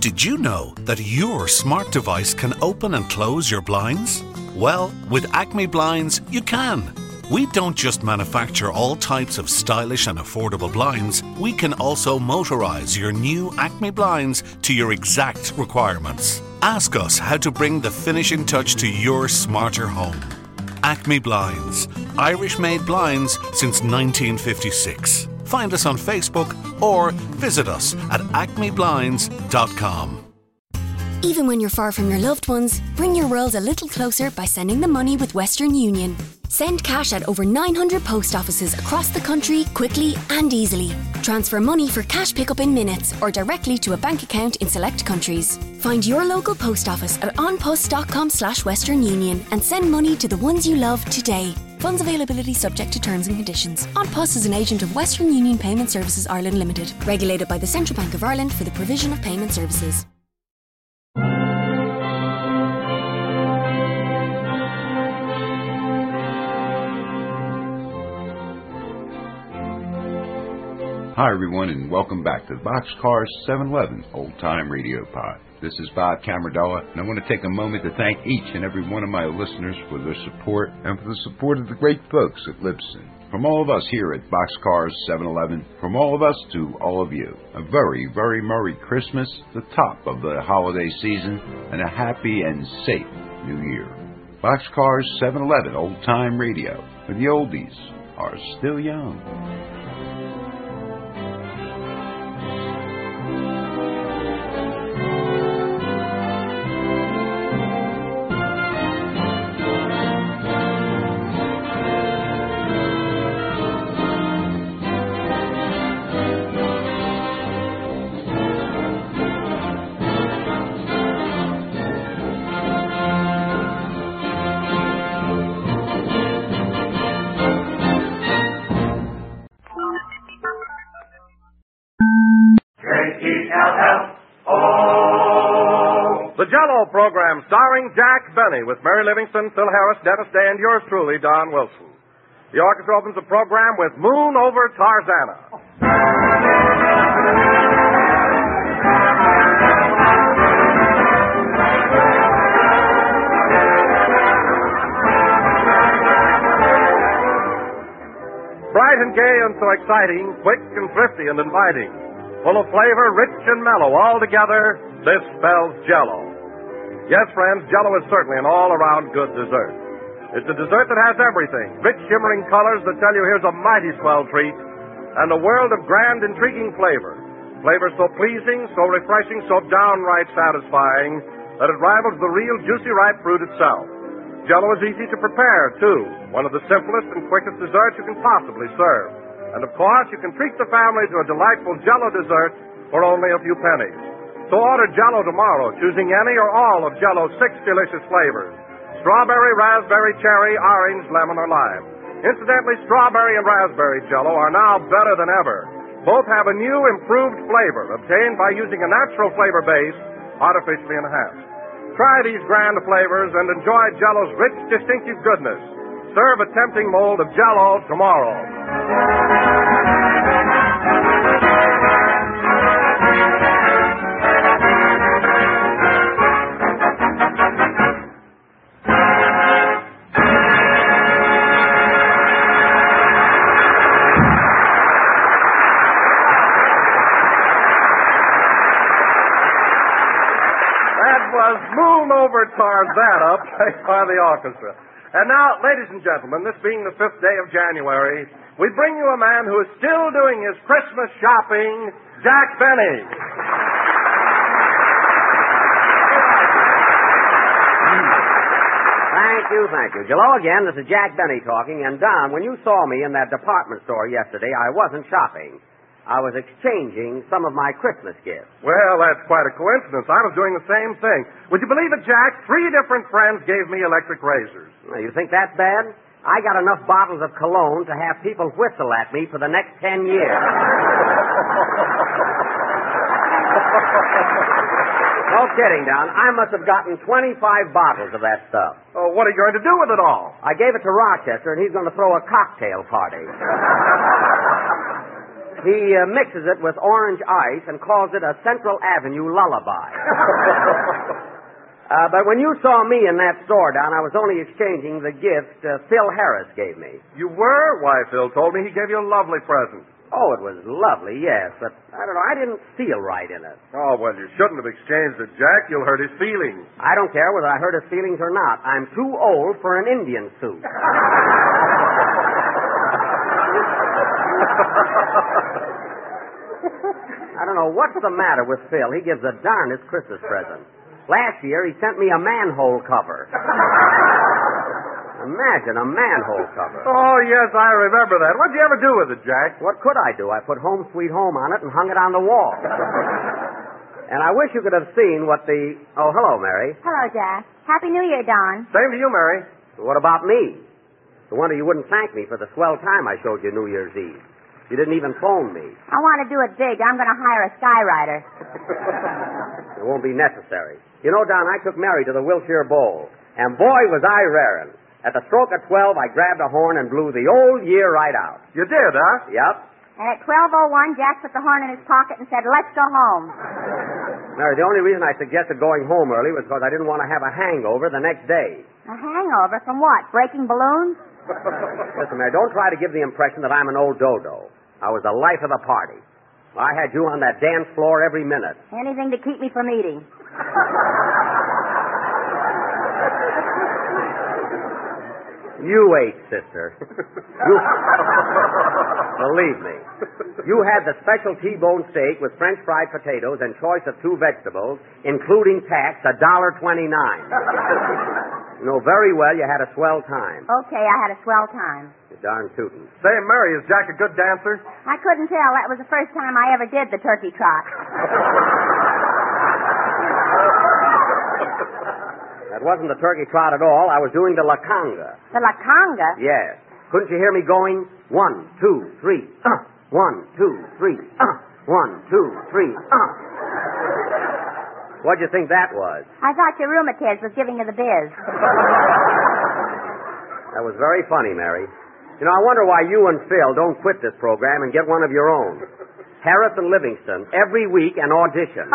Did you know that your smart device can open and close your blinds? Well, with Acme Blinds, you can. We don't just manufacture all types of stylish and affordable blinds, we can also motorize your new Acme Blinds to your exact requirements. Ask us how to bring the finishing touch to your smarter home. Acme Blinds, Irish-made blinds since 1956. Find us on Facebook or visit us at acmeblinds.com. Even when you're far from your loved ones, bring your world a little closer by sending them money with Western Union. Send cash at over 900 post offices across the country quickly and easily. Transfer money for cash pickup in minutes or directly to a bank account in select countries. Find your local post office at onpost.com/Western Union and send money to the ones you love today. Funds availability subject to terms and conditions. OnPost is an agent of Western Union Payment Services Ireland Limited, regulated by the Central Bank of Ireland for the provision of payment services. Hi everyone, and welcome back to the Boxcar 7-Eleven Old Time Radio Pod. This is Bob Camardella, and I want to take a moment to thank each and every one of my listeners for their support and for the support of the great folks at Libsyn. From all of us here at Boxcar 7-Eleven, from all of us to all of you, a very, very Merry Christmas, the top of the holiday season, and a happy and safe New Year. Boxcar 7-Eleven Old Time Radio, where the oldies are still young. Jell-O program starring Jack Benny with Mary Livingston, Phil Harris, Dennis Day, and yours truly, Don Wilson. The orchestra opens the program with Moon Over Tarzana. Bright and gay and so exciting, quick and thrifty and inviting, full of flavor, rich and mellow, all together, this spells Jell-O. Yes, friends, Jell-O is certainly an all-around good dessert. It's a dessert that has everything. Rich, shimmering colors that tell you here's a mighty swell treat. And a world of grand, intriguing flavor. Flavor so pleasing, so refreshing, so downright satisfying that it rivals the real juicy ripe fruit itself. Jell-O is easy to prepare, too. One of the simplest and quickest desserts you can possibly serve. And, of course, you can treat the family to a delightful Jell-O dessert for only a few pennies. So order Jell-O tomorrow, choosing any or all of Jell-O's six delicious flavors. Strawberry, raspberry, cherry, orange, lemon, or lime. Incidentally, strawberry and raspberry Jell-O are now better than ever. Both have a new, improved flavor, obtained by using a natural flavor base, artificially enhanced. Try these grand flavors and enjoy Jell-O's rich, distinctive goodness. Serve a tempting mold of Jell-O tomorrow. Tarzana, played by the orchestra. And now, ladies and gentlemen, this being the 5th day of January, we bring you a man who is still doing his Christmas shopping, Jack Benny. Thank you. Jell-O again, this is Jack Benny talking. And Don, when you saw me in that department store yesterday, I wasn't shopping. I was exchanging some of my Christmas gifts. Well, that's quite a coincidence. I was doing the same thing. Would you believe it, Jack? 3 different friends gave me electric razors. Well, you think that's bad? I got enough bottles of cologne to have people whistle at me for the next 10 years. No kidding, Don. I must have gotten 25 bottles of that stuff. Oh, what are you going to do with it all? I gave it to Rochester, and he's going to throw a cocktail party. He mixes it with orange ice and calls it a Central Avenue lullaby. But when you saw me in that store, Don, I was only exchanging the gift Phil Harris gave me. You were? Why, Phil told me he gave you a lovely present. Oh, it was lovely, yes, but I don't know, I didn't feel right in it. Oh, well, you shouldn't have exchanged it, Jack. You'll hurt his feelings. I don't care whether I hurt his feelings or not. I'm too old for an Indian suit. I don't know what's the matter with Phil. He gives the darnest Christmas present. Last year, he sent me a manhole cover. Imagine a manhole cover. Oh, yes, I remember that. What'd you ever do with it, Jack? What could I do? I put Home Sweet Home on it and hung it on the wall. And I wish you could have seen what the... Oh, hello, Mary. Hello, Jack. Happy New Year, Don. Same to you, Mary. What about me? No wonder you wouldn't thank me for the swell time I showed you New Year's Eve. You didn't even phone me. I want to do it big. I'm going to hire a skywriter. It won't be necessary. You know, Don, I took Mary to the Wilshire Bowl. And boy, was I raring. At the stroke of 12, I grabbed a horn and blew the old year right out. You did, huh? Yep. And at 12:01, Jack put the horn in his pocket and said, "Let's go home." Mary, the only reason I suggested going home early was because I didn't want to have a hangover the next day. A hangover from what? Breaking balloons? Listen, Mary, don't try to give the impression that I'm an old dodo. I was the life of the party. I had you on that dance floor every minute. Anything to keep me from eating. You ate, sister. You... Believe me. You had the special T-bone steak with French fried potatoes and choice of two vegetables, including tax, $1.29. You know very well you had a swell time. Okay, I had a swell time. You're darn tootin'. Say, Mary, is Jack a good dancer? I couldn't tell. That was the first time I ever did the turkey trot. It wasn't the turkey trot at all. I was doing the La Conga. The La Conga? Yes. Couldn't you hear me going, 1, 2, 3, 1, 2, 3, 1, 2, 3, What'd you think that was? I thought your rheumatiz was giving you the biz. That was very funny, Mary. You know, I wonder why you and Phil don't quit this program and get one of your own. Harris and Livingston, every week an audition.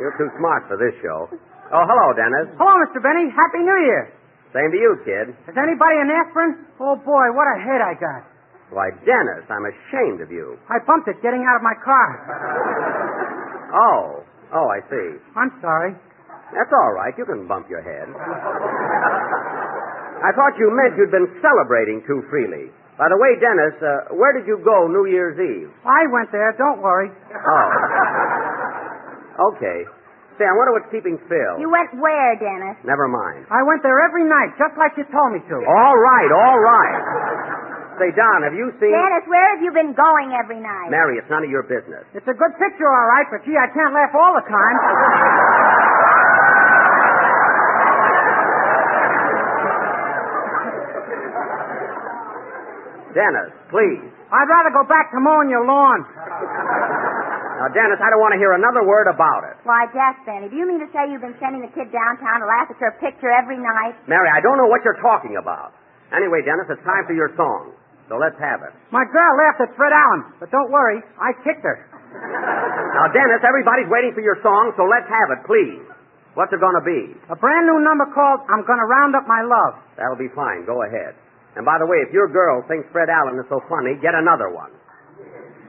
You're too smart for this show. Oh, hello, Dennis. Hello, Mr. Benny. Happy New Year. Same to you, kid. Is anybody an aspirin? Oh, boy, what a head I got. Why, Dennis, I'm ashamed of you. I bumped it getting out of my car. Oh, I see. I'm sorry. That's all right. You can bump your head. I thought you meant you'd been celebrating too freely. By the way, Dennis, where did you go New Year's Eve? I went there. Don't worry. Oh. Okay. Say, I wonder what's keeping Phil. You went where, Dennis? Never mind. I went there every night, just like you told me to. All right. Say, Don, have you seen... Dennis, where have you been going every night? Mary, it's none of your business. It's a good picture, all right, but gee, I can't laugh all the time. Dennis, please. I'd rather go back to mowing your lawn. Now, Dennis, I don't want to hear another word about it. Why, Jack Benny, do you mean to say you've been sending the kid downtown to laugh at your picture every night? Mary, I don't know what you're talking about. Anyway, Dennis, it's time for your song, so let's have it. My girl laughed at Fred Allen, but don't worry, I kicked her. Now, Dennis, everybody's waiting for your song, so let's have it, please. What's it going to be? A brand new number called I'm Gonna Round Up My Love. That'll be fine. Go ahead. And by the way, if your girl thinks Fred Allen is so funny, get another one.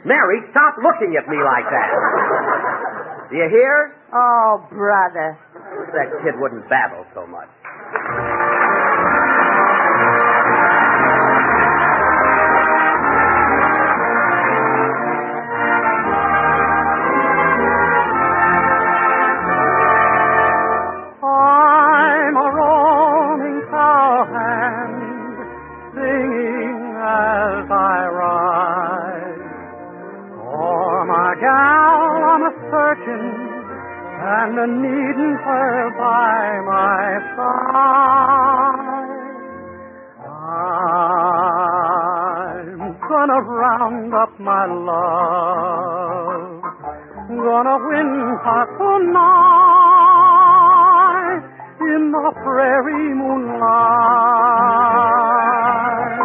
Mary, stop looking at me like that. Do you hear? Oh, brother. That kid wouldn't babble so much. And a needin' her by my side. I'm gonna round up my love, gonna win her tonight in the prairie moonlight.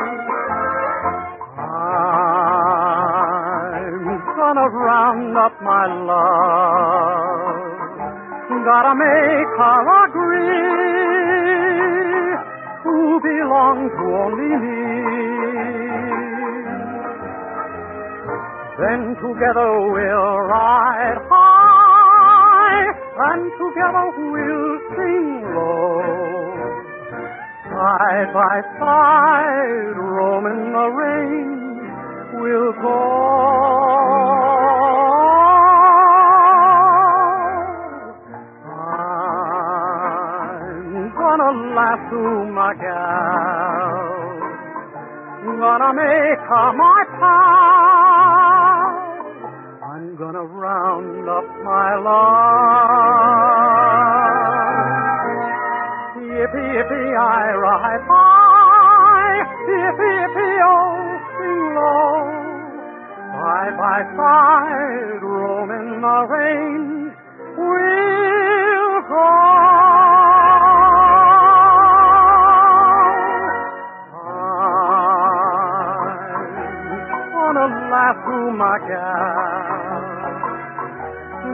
my love. Gotta make her agree who belongs to only me. Then together we'll ride high, and together we'll sing low. Side by side, roaming the rain, we'll go. Laugh to my gal, gonna make her my pal. I'm gonna round up my love. Yippee, yippee, I ride high. Yippee, yippee, oh, sing low. Side by side, roaming the rain, we'll go. Laugh to my gal,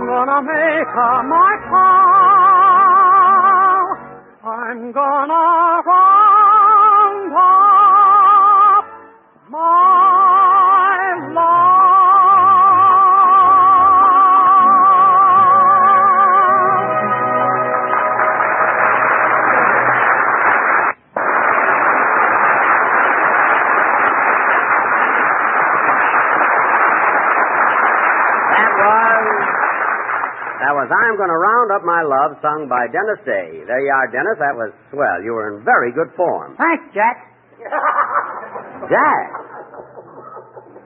gonna make her my pal. I'm gonna round up my love. That was I'm Gonna Round Up My Love, sung by Dennis Day. There you are, Dennis. That was swell. You were in very good form. Thanks, Jack. Jack?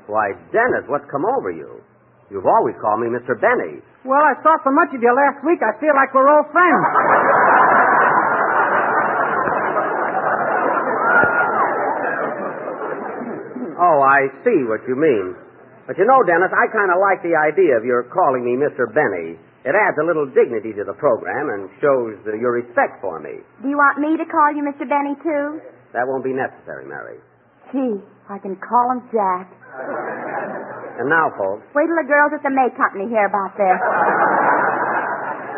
Why, Dennis, what's come over you? You've always called me Mr. Benny. Well, I saw so much of you last week, I feel like we're old friends. Oh, I see what you mean. But you know, Dennis, I kind of like the idea of your calling me Mr. Benny. It adds a little dignity to the program and shows your respect for me. Do you want me to call you Mr. Benny, too? That won't be necessary, Mary. Gee, I can call him Jack. And now, folks... Wait till the girls at the May Company hear about this.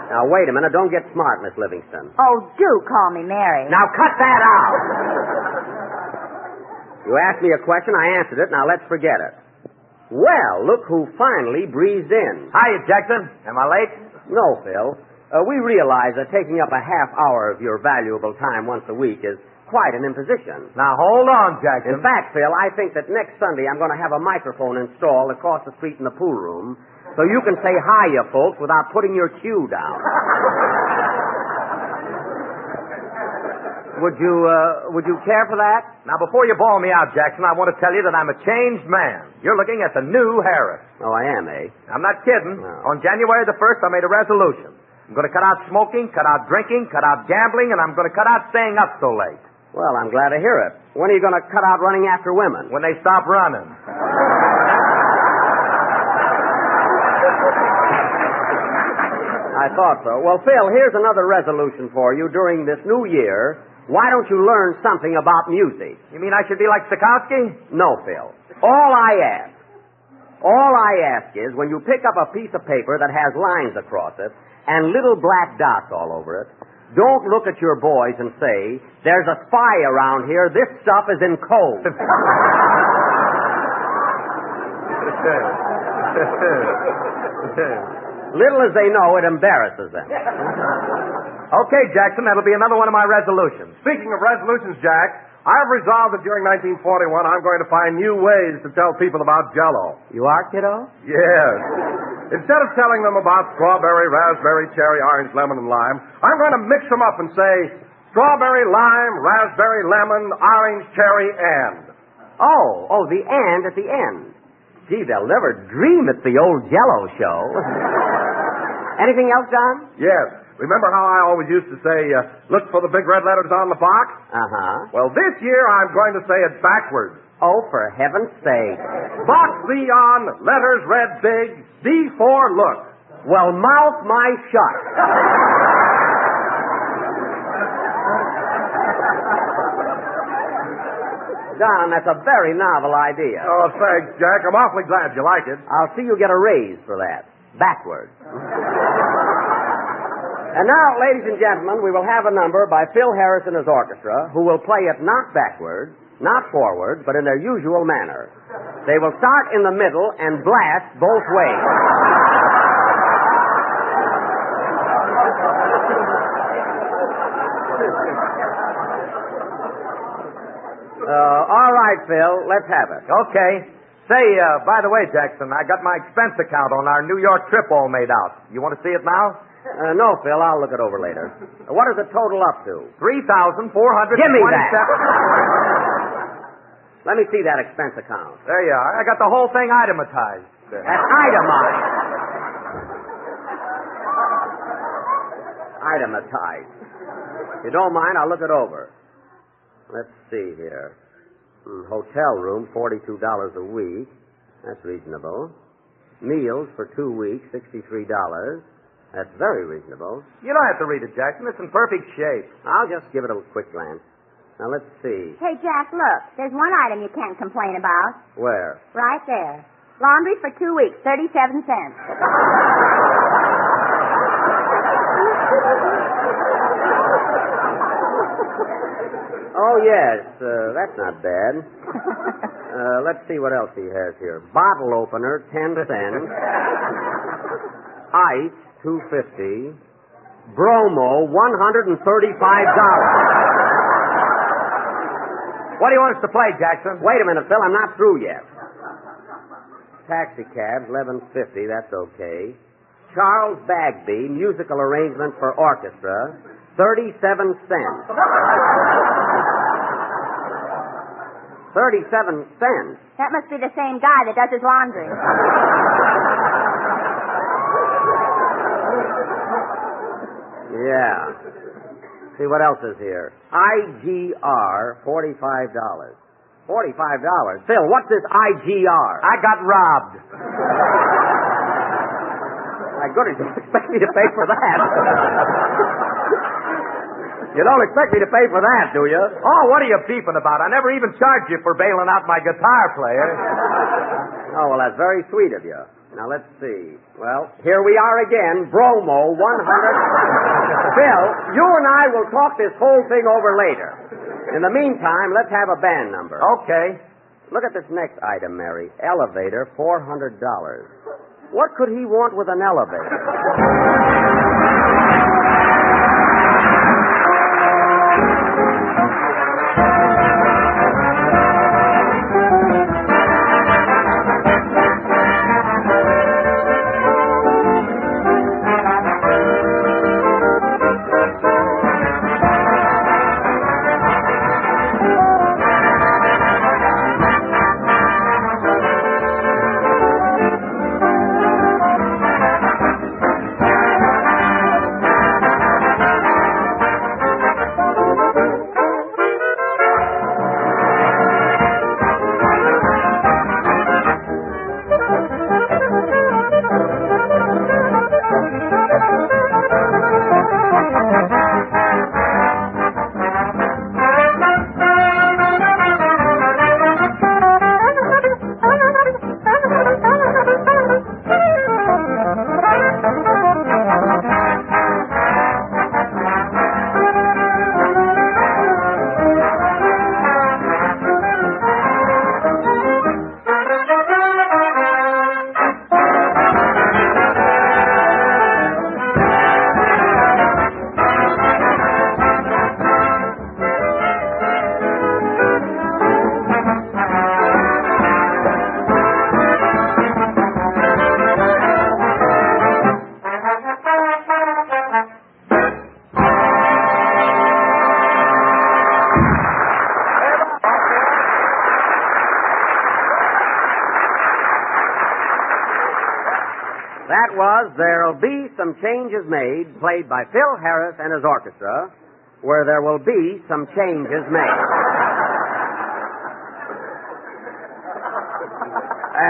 Now, wait a minute. Don't get smart, Miss Livingston. Oh, do call me Mary. Now, cut that out! You asked me a question, I answered it. Now, let's forget it. Well, look who finally breezed in. Hiya, Jackson. Am I late? No, Phil. We realize that taking up a half hour of your valuable time once a week is quite an imposition. Now, hold on, Jackson. In fact, Phil, I think that next Sunday I'm going to have a microphone installed across the street in the pool room so you can say hiya, folks, without putting your cue down. Would you care for that? Now, before you bawl me out, Jackson, I want to tell you that I'm a changed man. You're looking at the new Harris. Oh, I am, eh? I'm not kidding. No. On January the 1st, I made a resolution. I'm going to cut out smoking, cut out drinking, cut out gambling, and I'm going to cut out staying up so late. Well, I'm glad to hear it. When are you going to cut out running after women? When they stop running. I thought so. Well, Phil, here's another resolution for you during this new year. Why don't you learn something about music? You mean I should be like Tchaikovsky? No, Phil. All I ask is when you pick up a piece of paper that has lines across it and little black dots all over it, don't look at your boys and say, there's a spy around here. This stuff is in code. Little as they know, it embarrasses them. Okay, Jackson, that'll be another one of my resolutions. Speaking of resolutions, Jack, I've resolved that during 1941, I'm going to find new ways to tell people about Jell-O. You are, kiddo? Yes. Instead of telling them about strawberry, raspberry, cherry, orange, lemon, and lime, I'm going to mix them up and say strawberry, lime, raspberry, lemon, orange, cherry, and. Oh, the and at the end. Gee, they'll never dream it's the old Jell-O show. Anything else, John? Yes. Remember how I always used to say, look for the big red letters on the box? Uh-huh. Well, this year I'm going to say it backwards. Oh, for heaven's sake. Box Leon, letters read big, D4 look. Well, mouth my shut. Don, that's a very novel idea. Oh, thanks, Jack. I'm awfully glad you like it. I'll see you get a raise for that. backwards. And now, ladies and gentlemen, we will have a number by Phil Harris and his orchestra, who will play it not backwards, not forward, but in their usual manner. They will start in the middle and blast both ways. All right, Phil, let's have it. Okay. Say, by the way, Jackson, I got my expense account on our New York trip all made out. You want to see it now? No, Phil, I'll look it over later. What is the total up to? $3,427. Give me that. Let me see that expense account. There you are. I got the whole thing itemized. That's itemized. Itemized. If you don't mind, I'll look it over. Let's see here. Hotel room, $42 a week. That's reasonable. Meals for 2 weeks, $63. That's very reasonable. You don't have to read it, Jackson. It's in perfect shape. I'll just give it a quick glance. Now, let's see. Hey, Jack, look. There's one item you can't complain about. Where? Right there. Laundry for 2 weeks, 37 cents. Oh, yes. That's not bad. Let's see what else he has here. Bottle opener, 10 cents. Ice, $2.50. Bromo, $135. What do you want us to play, Jackson? Wait a minute, Phil. I'm not through yet. Taxi cabs, $11.50. That's okay. Charles Bagby, musical arrangement for orchestra, 37 cents. 37 cents. That must be the same guy that does his laundry. Yeah. See what else is here. IGR, $45. $45. Phil, what's this IGR? I got robbed. My goodness, you don't expect me to pay for that. You don't expect me to pay for that, do you? Oh, what are you beefing about? I never even charged you for bailing out my guitar player. Oh, well, that's very sweet of you. Now, let's see. Well, here we are again. Bromo, 100. Phil, you and I will talk this whole thing over later. In the meantime, let's have a band number. Okay. Look at this next item, Mary. Elevator, $400. What could he want with an elevator? There'll be some changes made, played by Phil Harris and his orchestra, where there will be some changes made.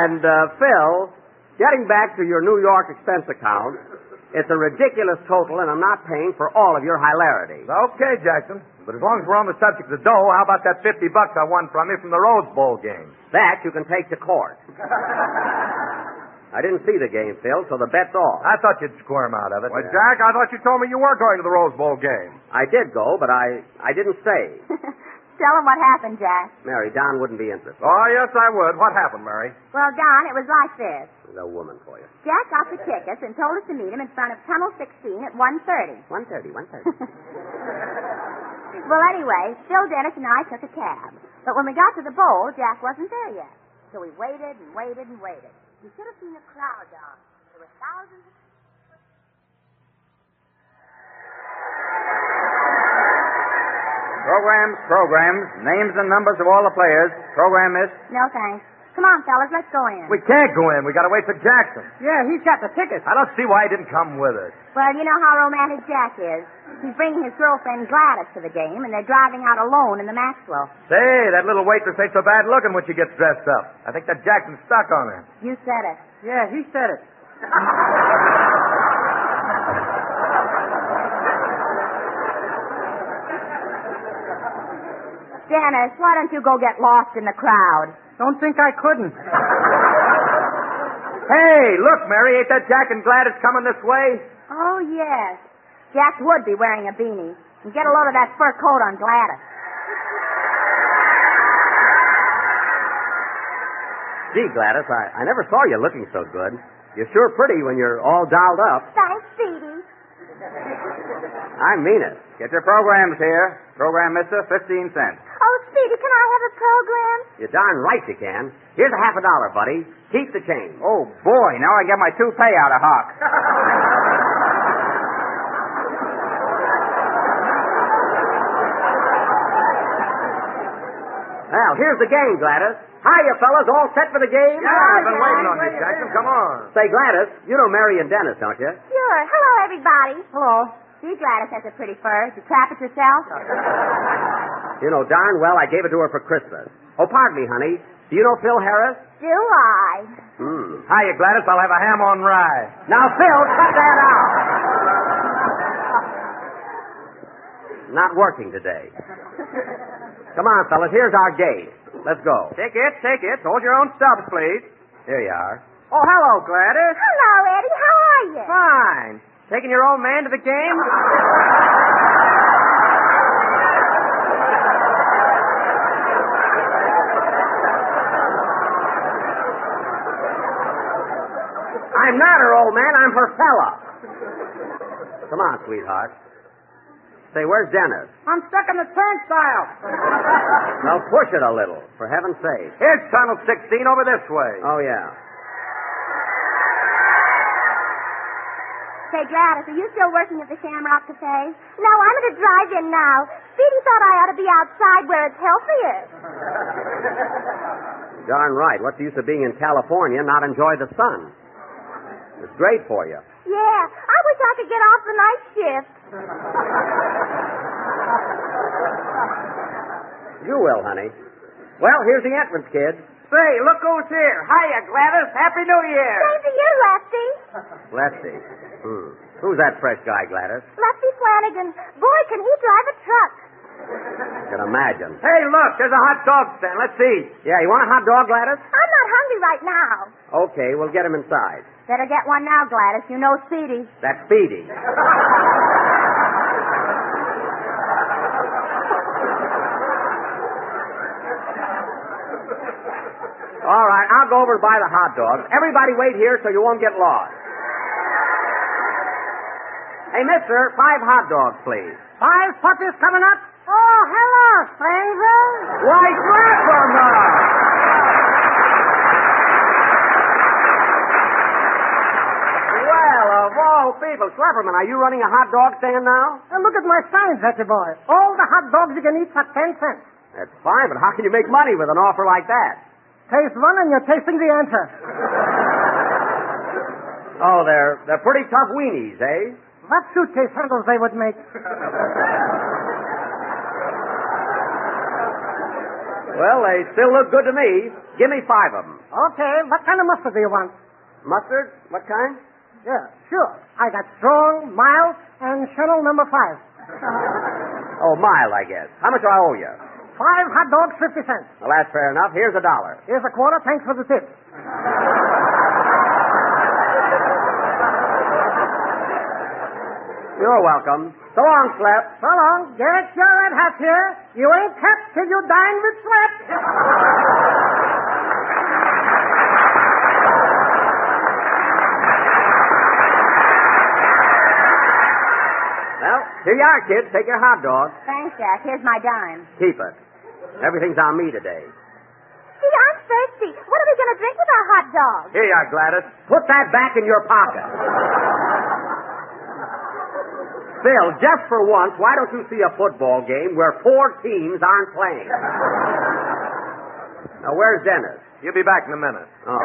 And, Phil, getting back to your New York expense account, it's a ridiculous total, and I'm not paying for all of your hilarity. Okay, Jackson, but as long as we're on the subject of dough, how about that $50 I won from you from the Rose Bowl game? That you can take to court. I didn't see the game, Phil, so the bet's off. I thought you'd squirm out of it. Well, Jack, I thought you told me you were going to the Rose Bowl game. I did go, but I didn't stay. Tell him what happened, Jack. Mary, Don wouldn't be interested. Oh, yes, I would. What happened, Mary? Well, Don, it was like this. There's a woman for you. Jack got the tickets and told us to meet him in front of Tunnel 16 at 1:30. 1:30. Well, anyway, Phil, Dennis, and I took a cab. But when we got to the bowl, Jack wasn't there yet. So we waited and waited and waited. You should have seen the crowd, Don. There were thousands of... Programs, names and numbers of all the players. Program, miss? No, thanks. Come on, fellas, let's go in. We can't go in. We got to wait for Jackson. Yeah, he's got the tickets. I don't see why he didn't come with us. Well, you know how romantic Jack is. He's bringing his girlfriend Gladys to the game, and they're driving out alone in the Maxwell. Say, that little waitress ain't so bad looking when she gets dressed up. I think that Jackson's stuck on her. You said it. Yeah, he said it. Dennis, why don't you go get lost in the crowd? Don't think I couldn't. Hey, look, Mary, ain't that Jack and Gladys coming this way? Oh, yes. Jack would be wearing a beanie. And get a load of that fur coat on Gladys. Gee, Gladys, I never saw you looking so good. You're sure pretty when you're all dolled up. Thanks, Petey. I mean it. Get your programs here. Program, mister, 15 cents. Oh, Speedy, can I have a program? You're darn right you can. Here's $50, buddy. Keep the change. Oh, boy, now I get my toupee out of hock. Well, here's the game, Gladys. Hiya, fellas. All set for the game? Yeah, I've been waiting on you, Jackson. Come on. Say, Gladys, you know Mary and Dennis, don't you? Sure. Hello, everybody. Hello. See, Gladys has a pretty fur. Did you trap it yourself? You know darn well I gave it to her for Christmas. Oh, pardon me, honey. Do you know Phil Harris? Do I? Hiya, Gladys. I'll have a ham on rye. Now, Phil, cut that out. Not working today. Come on, fellas. Here's our game. Let's go. Tickets. Hold your own stubs, please. Here you are. Oh, hello, Gladys. Hello, Eddie. How are you? Fine. Taking your old man to the game? I'm not her old man. I'm her fella. Come on, sweetheart. Say, where's Dennis? I'm stuck in the turnstile. Well, push it a little, for heaven's sake. Here's Tunnel 16 over this way. Oh, yeah. Say, Gladys, are you still working at the Shamrock Cafe? No, I'm at a drive-in now. Speedy thought I ought to be outside where it's healthier. Darn right. What's the use of being in California and not enjoy the sun? It's great for you. Yeah, I wish I could get off the night shift. You will, honey. Well, here's the entrance, kids. Say, look who's here. Hiya, Gladys. Happy New Year. Same to you, Lefty. Who's that fresh guy, Gladys? Lefty Flanagan. Boy, can he drive a truck. I can imagine. Hey, look, there's a hot dog stand. Let's eat. Yeah, you want a hot dog, Gladys? I'm not hungry right now. Okay, we'll get him inside. Better get one now, Gladys. You know Speedy. That's Speedy. All right, I'll go over and buy the hot dogs. Everybody wait here so you won't get lost. Hey, mister, 5 hot dogs, please. 5 puppies coming up? Oh, hello, stranger. Why, Clapperman! Well, of all people, Clapperman, are you running a hot dog stand now? Look at my signs, Betty boy. All the hot dogs you can eat for 10 cents. That's fine, but how can you make money with an offer like that? Taste one and you're tasting the answer. Oh, they're pretty tough weenies, eh? What suitcase handles they would make. Well, they still look good to me. Give me 5 of them. Okay, what kind of mustard do you want? Mustard? What kind? Yeah, sure. I got strong, mild, and Chanel No. 5. Oh, mild, I guess. How much do I owe you? 5 hot dogs, 50 cents. Well, that's fair enough. Here's $1. Here's a quarter. Thanks for the tip. You're welcome. So long, Slap. So long. Get your red hat here. You ain't kept till you dine with Slap. Well, here you are, kids. Take your hot dog. Thanks, Jack. Here's my dime. Keep it. Everything's on me today. Gee, I'm thirsty. What are we going to drink with our hot dog? Here you are, Gladys. Put that back in your pocket. Phil, just for once, why don't you see a football game where four teams aren't playing? Now, where's Dennis? He'll be back in a minute. Oh.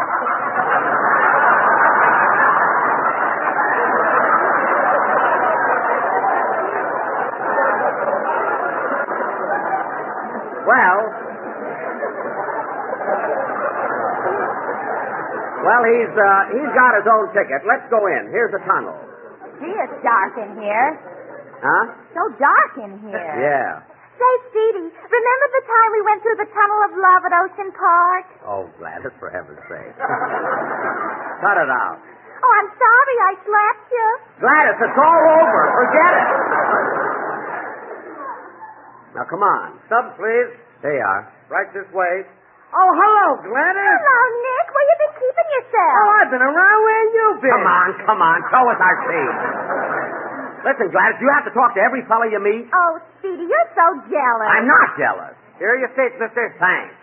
Well, he's got his own ticket. Let's go in. Here's the tunnel. Gee, it's dark in here. Huh? So dark in here. Yeah. Say, Stevie, remember the time we went through the Tunnel of Love at Ocean Park? Oh, Gladys, for heaven's sake. Cut it out. Oh, I'm sorry I slapped you. Gladys, it's all over. Forget it. Now, come on. Sub, please. There you are. Right this way. Oh, hello, Gladys. Hello, Nick. Where you been keeping yourself? Oh, I've been around where you've been. Come on. Show us our team. Listen, Gladys, you have to talk to every fellow you meet. Oh, Speedy, you're so jealous. I'm not jealous. Here are your seats, mister. Thanks.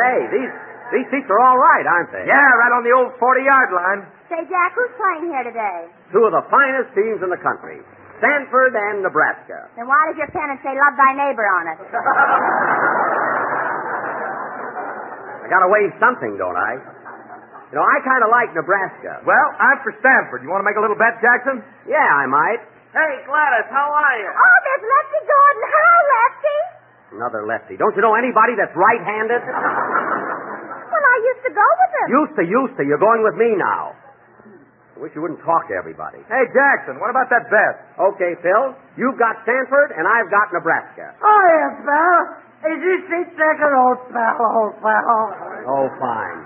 Say, these seats are all right, aren't they? Yeah, right on the old 40-yard line. Say, Jack, who's playing here today? Two of the finest teams in the country, Stanford and Nebraska. Then why does your pennant say love thy neighbor on it? I got to wave something, don't I? You know, I kind of like Nebraska. Well, I'm for Stanford. You want to make a little bet, Jackson? Yeah, I might. Hey, Gladys, how are you? Oh, there's Lefty Gordon. Hello, Lefty. Another Lefty. Don't you know anybody that's right-handed? Well, I used to go with him. Used to. You're going with me now. I wish you wouldn't talk to everybody. Hey, Jackson, what about that bet? Okay, Phil, you've got Stanford, and I've got Nebraska. Oh, yes, pal. Is this the second old pal? Oh, fine.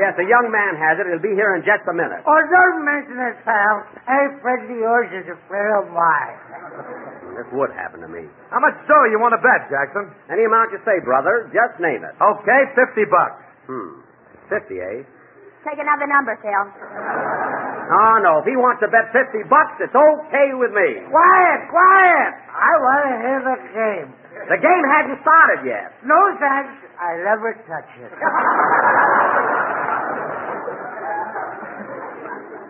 Yes, a young man has it. He'll be here in just a minute. Oh, don't mention it, pal. A friend of yours is a friend of mine. This would happen to me. How much dough you want to bet, Jackson? Any amount you say, brother. Just name it. Okay, $50. 50, eh? Take another number, Phil. Oh, no. If he wants to bet $50, it's okay with me. Quiet. I want to hear the game. The game hasn't started yet. No, thanks. I never touch it.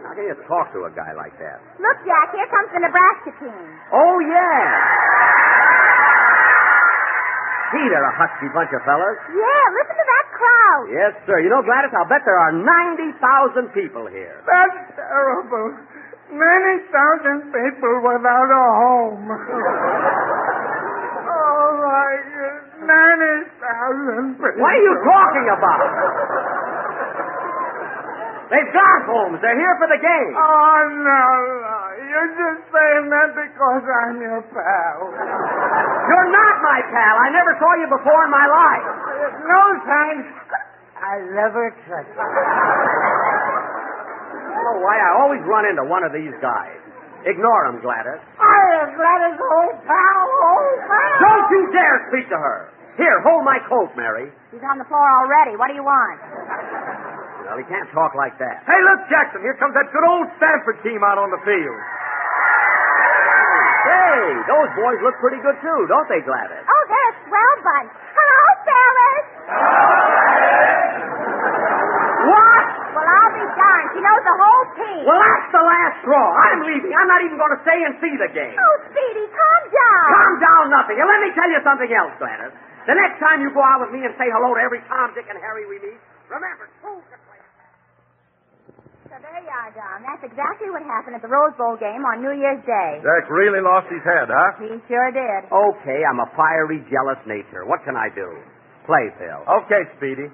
How can you talk to a guy like that? Look, Jack, here comes the Nebraska team. Oh, yeah. Gee, they're a husky bunch of fellas. Yeah, listen to that crowd. Yes, sir. You know, Gladys, I'll bet there are 90,000 people here. That's terrible. 90,000 people without a home. Oh, my God. 90,000 people. What are you talking about? They've got homes. They're here for the game. Oh, no. You're just saying that because I'm your pal. You're not my pal. I never saw you before in my life. No, thanks. I never touched you. I don't know why I always run into one of these guys. Ignore him, Gladys. I am Gladys, old pal. Don't you dare speak to her. Here, hold my coat, Mary. He's on the floor already. What do you want? Well, he can't talk like that. Hey, look, Jackson. Here comes that good old Stanford team out on the field. Hey, those boys look pretty good, too, don't they, Gladys? Oh, they're a swell bunch. Hello, fellas. What? Well, I'll be darned. She knows the whole team. Well, that's the last straw. I'm leaving. I'm not even going to stay and see the game. Oh, Speedy, calm down. Calm down nothing. And let me tell you something else, Gladys. The next time you go out with me and say hello to every Tom, Dick, and Harry we meet, remember, who's the player? So there you are, Don. That's exactly what happened at the Rose Bowl game on New Year's Day. Jack really lost his head, huh? He sure did. Okay, I'm a fiery, jealous nature. What can I do? Play, Phil. Okay, Speedy.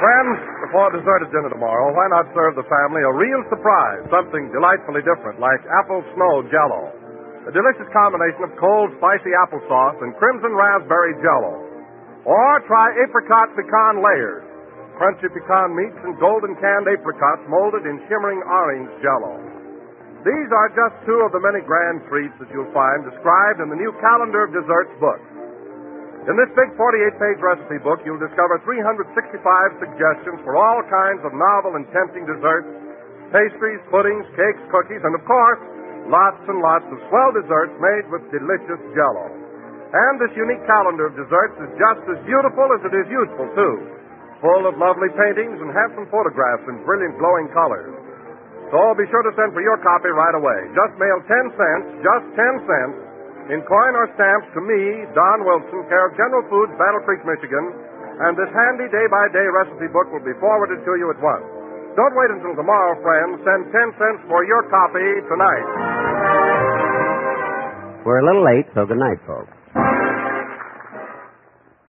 Friends, before deserted dinner tomorrow, why not serve the family a real surprise, something delightfully different, like apple snow Jell-O. A delicious combination of cold, spicy applesauce and crimson raspberry Jell-O. Or try apricot pecan layers, crunchy pecan meats and golden canned apricots molded in shimmering orange Jell-O. These are just two of the many grand treats that you'll find described in the new Calendar of Desserts book. In this big 48-page recipe book, you'll discover 365 suggestions for all kinds of novel and tempting desserts, pastries, puddings, cakes, cookies, and of course, lots and lots of swell desserts made with delicious Jell-O. And this unique calendar of desserts is just as beautiful as it is useful, too. Full of lovely paintings and handsome photographs in brilliant glowing colors. So be sure to send for your copy right away. Just mail 10 cents, just 10 cents, in coin or stamps to me, Don Wilson, care of General Foods, Battle Creek, Michigan. And this handy day-by-day recipe book will be forwarded to you at once. Don't wait until tomorrow, friends. Send 10 cents for your copy tonight. We're a little late, so good night, folks.